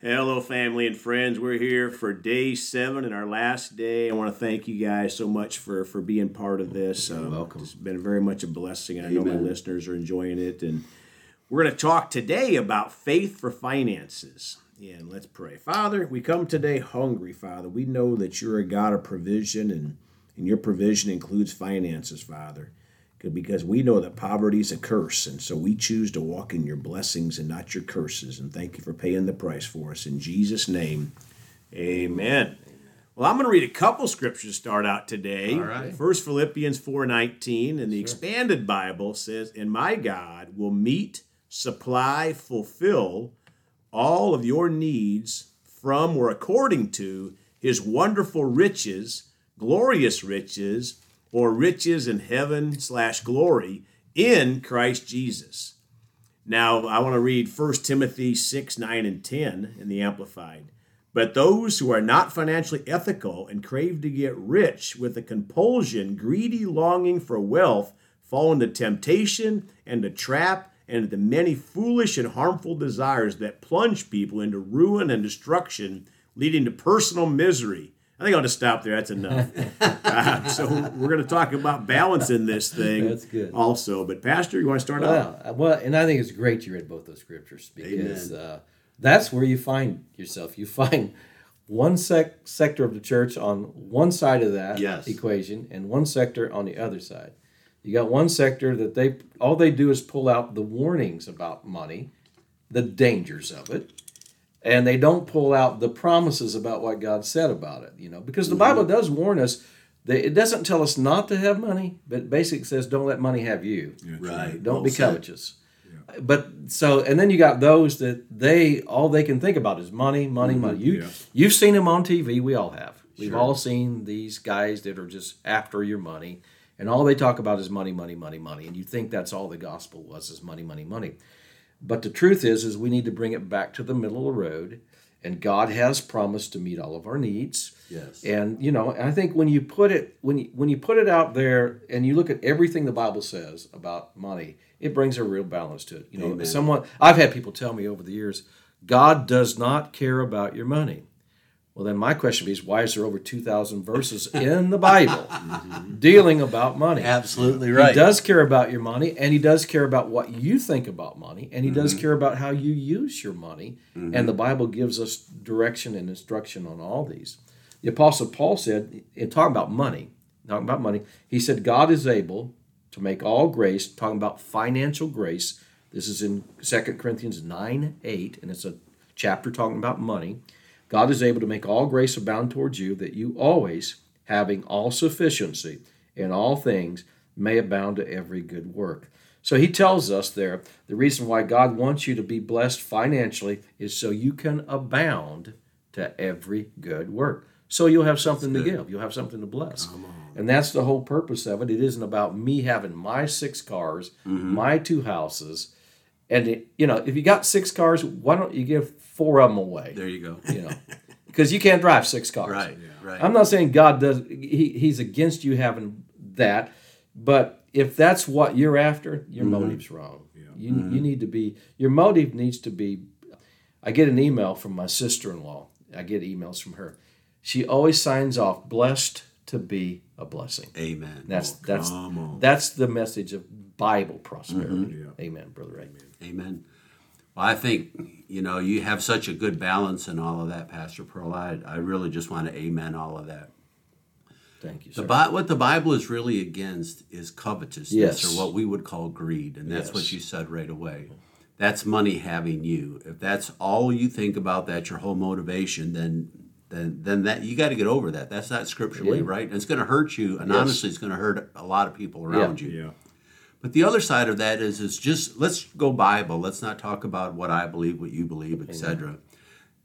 Hello, family and friends. We're here for day 7 and our last day. I want to thank you guys so much for being part of this. You're welcome. It's been very much a blessing, and I know my listeners are enjoying it. And we're going to talk today about faith for finances. Yeah, and let's pray. Father, we come today hungry, Father. We know that you're a God of provision, and your provision includes finances, Father, because we know that poverty is a curse, and so we choose to walk in your blessings and not your curses, and thank you for paying the price for us. In Jesus' name, amen. Well, I'm going to read a couple scriptures to start out today. All right. First, Philippians 4:19, and the Expanded Bible says, "And my God will meet, supply, fulfill all of your needs from or according to his wonderful riches, glorious riches, or riches in heaven / glory in Christ Jesus." Now, I want to read 1 Timothy 6:9 and 10 in the Amplified. "But those who are not financially ethical and crave to get rich with a compulsion, greedy longing for wealth, fall into temptation and the trap and the many foolish and harmful desires that plunge people into ruin and destruction, leading to personal misery." I think I'll just stop there. That's enough. So we're going to talk about balancing this thing. That's good. Also. But Pastor, you want to start out? Well, and I think it's great you read both those scriptures, because that's where you find yourself. You find one sector of the church on one side of that equation and one sector on the other side. You got one sector that all they do is pull out the warnings about money, the dangers of it. And they don't pull out the promises about what God said about it, because the Bible does warn us. It doesn't tell us not to have money, but basically says don't let money have you. Yeah, right. Don't be covetous. Yeah. And then you got those that all they can think about is money, mm-hmm. money. You've seen them on TV. We all have. We've all seen these guys that are just after your money, and all they talk about is money, money, money, money. And you think that's all the gospel was, is money, money, money. But the truth is we need to bring it back to the middle of the road, and God has promised to meet all of our needs. Yes. And I think when you put it out there and you look at everything the Bible says about money, it brings a real balance to it. Amen. I've had people tell me over the years, God does not care about your money. Well, then my question is, why is there over 2,000 verses in the Bible dealing about money? Absolutely right. He does care about your money, and he does care about what you think about money, and he does care about how you use your money, and the Bible gives us direction and instruction on all these. The Apostle Paul said, in talking about money, he said, God is able to make all grace, talking about financial grace. This is in 2 Corinthians 9:8, and it's a chapter talking about money. God is able to make all grace abound towards you, that you always, having all sufficiency in all things, may abound to every good work. So he tells us there, the reason why God wants you to be blessed financially is so you can abound to every good work. So you'll have something to give. You'll have something to bless. And that's the whole purpose of it. It isn't about me having my 6 cars, my 2 houses. And if you got 6 cars, why don't you give 4 of them away? There you go. Because you can't drive 6 cars. Right. Yeah. Right. I'm not saying God does. He's against you having that, but if that's what you're after, your motive's wrong. Yeah. You need to be. Your motive needs to be. I get an email from my sister-in-law. I get emails from her. She always signs off, "Blessed to be a blessing." Amen. That's the message of Bible prosperity. Amen, Brother Ray. Amen. Well, I think, you have such a good balance in all of that, Pastor Pearl. I really just want to amen all of that. Thank you, sir. What the Bible is really against is covetousness, or what we would call greed, and that's what you said right away. That's money having you. If that's all you think about, that's your whole motivation, then that you got to get over that. That's not scripturally right, and it's going to hurt you, and honestly, it's going to hurt a lot of people around you. Yeah. But the other side of that is just, let's go Bible. Let's not talk about what I believe, what you believe, etc.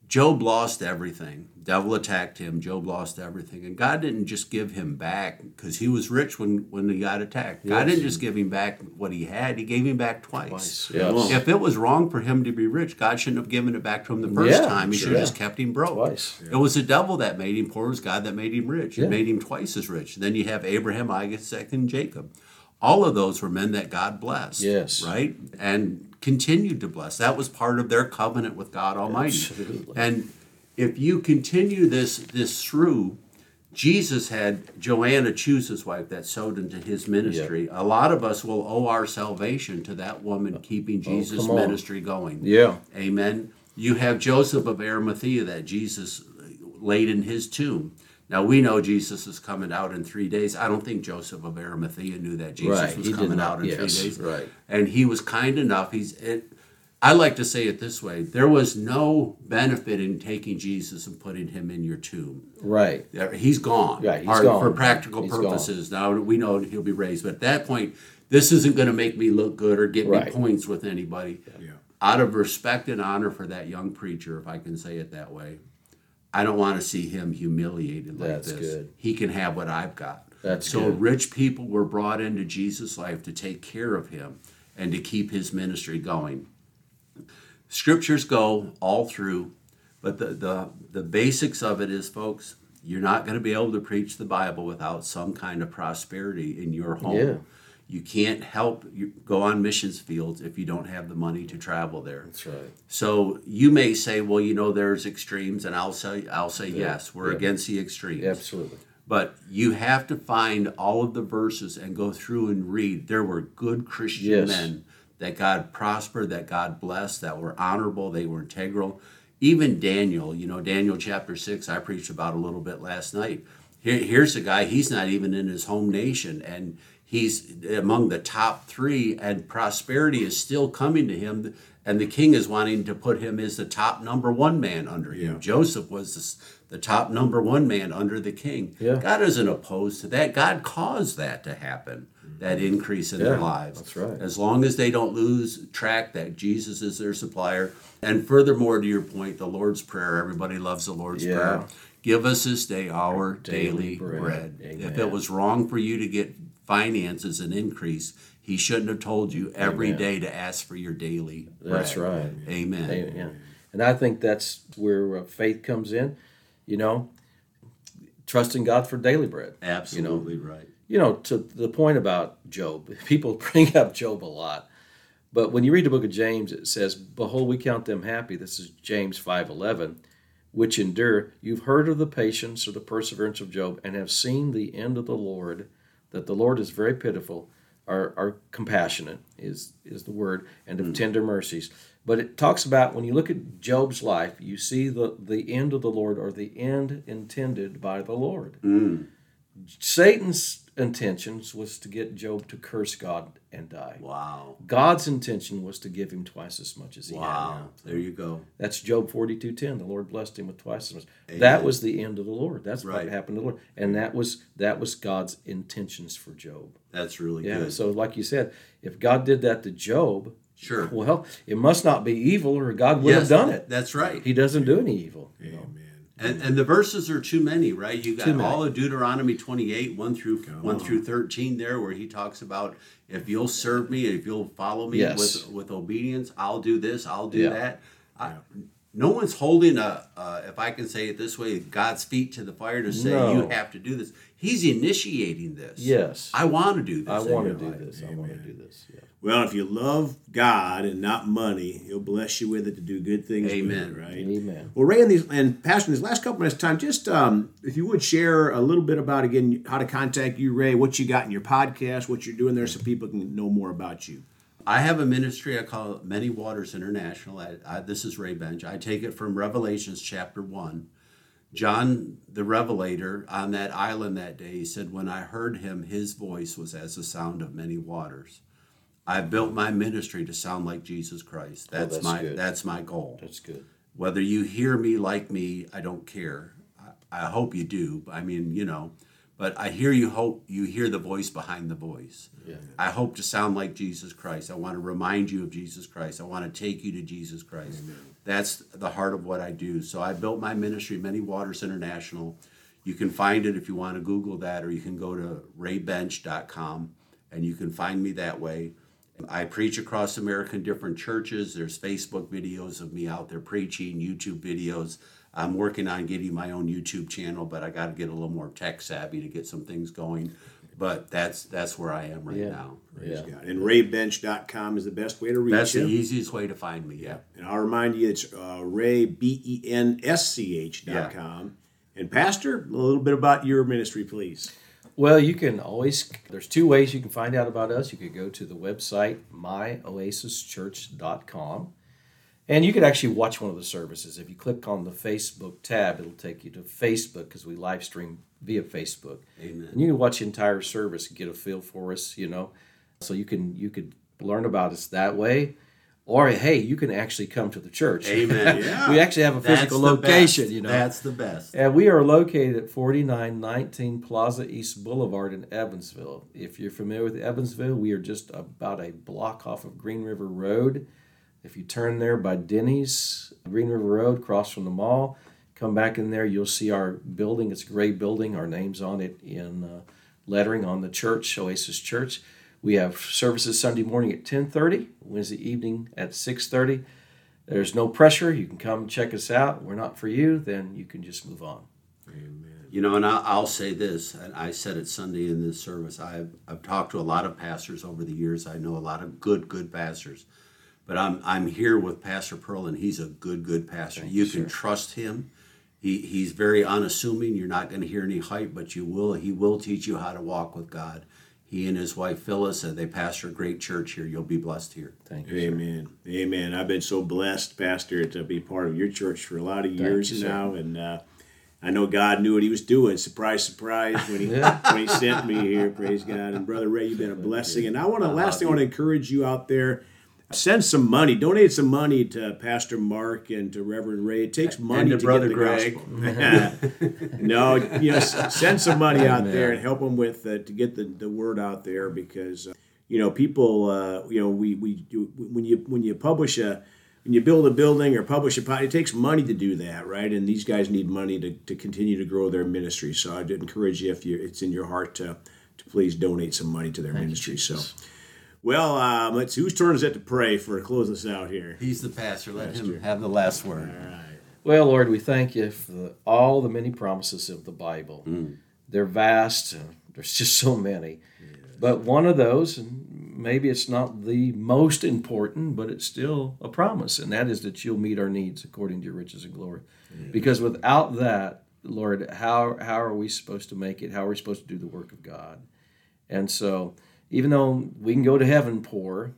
Job lost everything. Devil attacked him. Job lost everything. And God didn't just give him back, because he was rich when he got attacked. God didn't just give him back what he had. He gave him back twice. Yes. If it was wrong for him to be rich, God shouldn't have given it back to him the first time. He should have just kept him broke. Twice. Yeah. It was the devil that made him poor. It was God that made him rich. It made him twice as rich. Then you have Abraham, Isaac, and Jacob. All of those were men that God blessed, right? And continued to bless. That was part of their covenant with God Almighty. Absolutely. And if you continue this through, Jesus had Joanna choose his wife that sowed into his ministry. Yeah. A lot of us will owe our salvation to that woman keeping Jesus' ministry going. Yeah. Amen. You have Joseph of Arimathea that Jesus laid in his tomb. Now, we know Jesus is coming out in 3 days. I don't think Joseph of Arimathea knew that Jesus was coming out in 3 days. Right. And he was kind enough. I like to say it this way. There was no benefit in taking Jesus and putting him in your tomb. Right. He's gone. Right, he's gone. For practical purposes. Gone. Now, we know he'll be raised. But at that point, this isn't going to make me look good or get me points with anybody. Yeah. Out of respect and honor for that young preacher, if I can say it that way, I don't want to see him humiliated like this. Good. He can have what I've got. So rich people were brought into Jesus' life to take care of him and to keep his ministry going. Scriptures go all through, but the basics of it is, folks, you're not going to be able to preach the Bible without some kind of prosperity in your home. Yeah. You can't go on missions fields if you don't have the money to travel there. That's right. So you may say, well, there's extremes, and I'll say yes, we're against the extremes. Absolutely. But you have to find all of the verses and go through and read. There were good Christian men that God prospered, that God blessed, that were honorable, they were integral. Even Daniel, Daniel chapter 6, I preached about a little bit last night. Here's a guy, he's not even in his home nation, and he's among the top three, and prosperity is still coming to him, and the king is wanting to put him as the top number one man under him. Joseph was the top number one man under the king. Yeah. God isn't opposed to that. God caused that to happen, that increase in their lives. That's right. As long as they don't lose track that Jesus is their supplier. And furthermore, to your point, the Lord's Prayer, everybody loves the Lord's Prayer. Give us this day our daily bread. If it was wrong for you to get finances and increase, he shouldn't have told you every day to ask for your daily bread. That's right. Amen. And I think that's where faith comes in, trusting God for daily bread. Absolutely right. To the point about Job, people bring up Job a lot, but when you read the book of James, it says, behold, we count them happy. This is James 5:11, which endure. You've heard of the patience or the perseverance of Job and have seen the end of the Lord, that the Lord is very pitiful, are compassionate is the word, and of tender mercies. But it talks about, when you look at Job's life, you see the end of the Lord, or the end intended by the Lord. Mm. Satan's intentions was to get Job to curse God and die. Wow. God's intention was to give him twice as much as he had now. There you go. That's Job 42:10. The Lord blessed him with twice as much. Amen. That was the end of the Lord. That's what happened to the Lord. And that was God's intentions for Job. That's really good. So like you said, if God did that to Job, sure. Well, it must not be evil, or God would have done it. That's right. He doesn't do any evil. Amen. And the verses are too many, right? You got all of Deuteronomy 28, 1 through 13 there, where he talks about, if you'll serve me, if you'll follow me with obedience, I'll do this, I'll do that. No one's holding if I can say it this way, God's feet to the fire to say, you have to do this. He's initiating this. Yes. I want to do this. I want to do this. Yeah. Well, if you love God and not money, he'll bless you with it to do good things. Amen. With it, right? Amen. Well, Ray and Pastor, in these last couple minutes' time, just if you would share a little bit about, again, how to contact you, Ray, what you got in your podcast, what you're doing there, so people can know more about you. I have a ministry I call Many Waters International. This is Ray Bench. I take it from Revelations chapter 1. John the Revelator, on that island that day, he said, when I heard him, his voice was as the sound of many waters. I built my ministry to sound like Jesus Christ. That's my goal. That's good. Whether you hear me, like me, I don't care. I hope you do. I mean, But I hope you hear the voice behind the voice. Yeah. I hope to sound like Jesus Christ. I want to remind you of Jesus Christ. I want to take you to Jesus Christ. Amen. That's the heart of what I do. So I built my ministry, Many Waters International. You can find it if you want to Google that, or you can go to raybench.com, and you can find me that way. I preach across America in different churches. There's Facebook videos of me out there preaching, YouTube videos. I'm working on getting my own YouTube channel, but I got to get a little more tech savvy to get some things going. But that's where I am right now. Praise God. And raybench.com is the best way to reach him. That's the easiest way to find me, yeah. And I'll remind you, it's Ray, bensch.com. Yeah. And Pastor, a little bit about your ministry, please. Well, you can always, there's two ways you can find out about us. You could go to the website, myoasischurch.com. And you can actually watch one of the services. If you click on the Facebook tab, it'll take you to Facebook because we live stream via Facebook. Amen. And you can watch the entire service and get a feel for us, you know. So you could learn about us that way. Or, hey, you can actually come to the church. Amen. Yeah. We actually have a physical location, you know. That's the best. And we are located at 4919 Plaza East Boulevard in Evansville. If you're familiar with Evansville, we are just about a block off of Green River Road. If you turn there by Denny's, Green River Road, across from the mall, come back in there, you'll see our building. It's a gray building. Our name's on it in lettering on the church, Oasis Church. We have services Sunday morning at 10:30, Wednesday evening at 6:30. There's no pressure. You can come check us out. We're not for you. Then you can just move on. Amen. You know, and I'll say this, and I said it Sunday in this service. I've talked to a lot of pastors over the years. I know a lot of good pastors. But I'm here with Pastor Pearl, and he's a good pastor. Thank you can trust him. He's very unassuming. You're not going to hear any hype, but he will teach you how to walk with God. He and his wife Phyllis, they pastor a great church here. You'll be blessed here. Thank you. Amen. Sir. Amen. I've been so blessed, Pastor, to be part of your church for a lot of years now, and I know God knew what he was doing. Surprise, surprise, when he sent me here. Praise God. And Brother Ray, you've been a blessing. And I want to encourage you out there. Send some money. Donate some money to Pastor Mark and to Reverend Ray. It takes money to Brother Greg. No, send some money out there and help them with to get the word out there because people. When you build a building or publish a podcast, it takes money to do that, right? And these guys need money to continue to grow their ministry. So I'd encourage you if it's in your heart to please donate some money to their ministry. Jesus. So. Well, let's see, whose turn is it to pray for to close us out here? He's the pastor. Let him have the last word. All right. Well, Lord, we thank you for all the many promises of the Bible. Mm. They're vast. There's just so many. Yeah. But one of those, and maybe it's not the most important, but it's still a promise, and that is that you'll meet our needs according to your riches and glory. Yeah. Because without that, Lord, how are we supposed to make it? How are we supposed to do the work of God? And so... even though we can go to heaven poor,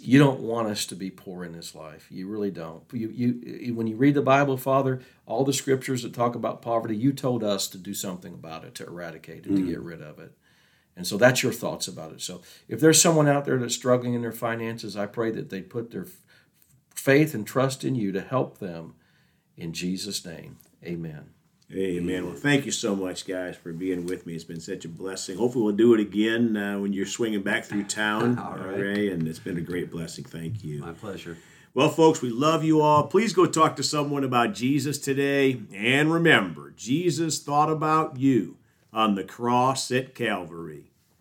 you don't want us to be poor in this life. You really don't. You when you read the Bible, Father, all the scriptures that talk about poverty, you told us to do something about it, to eradicate it, to get rid of it. And so that's your thoughts about it. So if there's someone out there that's struggling in their finances, I pray that they put their faith and trust in you to help them. In Jesus' name, amen. Amen. Well, thank you so much, guys, for being with me. It's been such a blessing. Hopefully we'll do it again when you're swinging back through town, Ray, and it's been a great blessing. Thank you. My pleasure. Well, folks, we love you all. Please go talk to someone about Jesus today. And remember, Jesus thought about you on the cross at Calvary.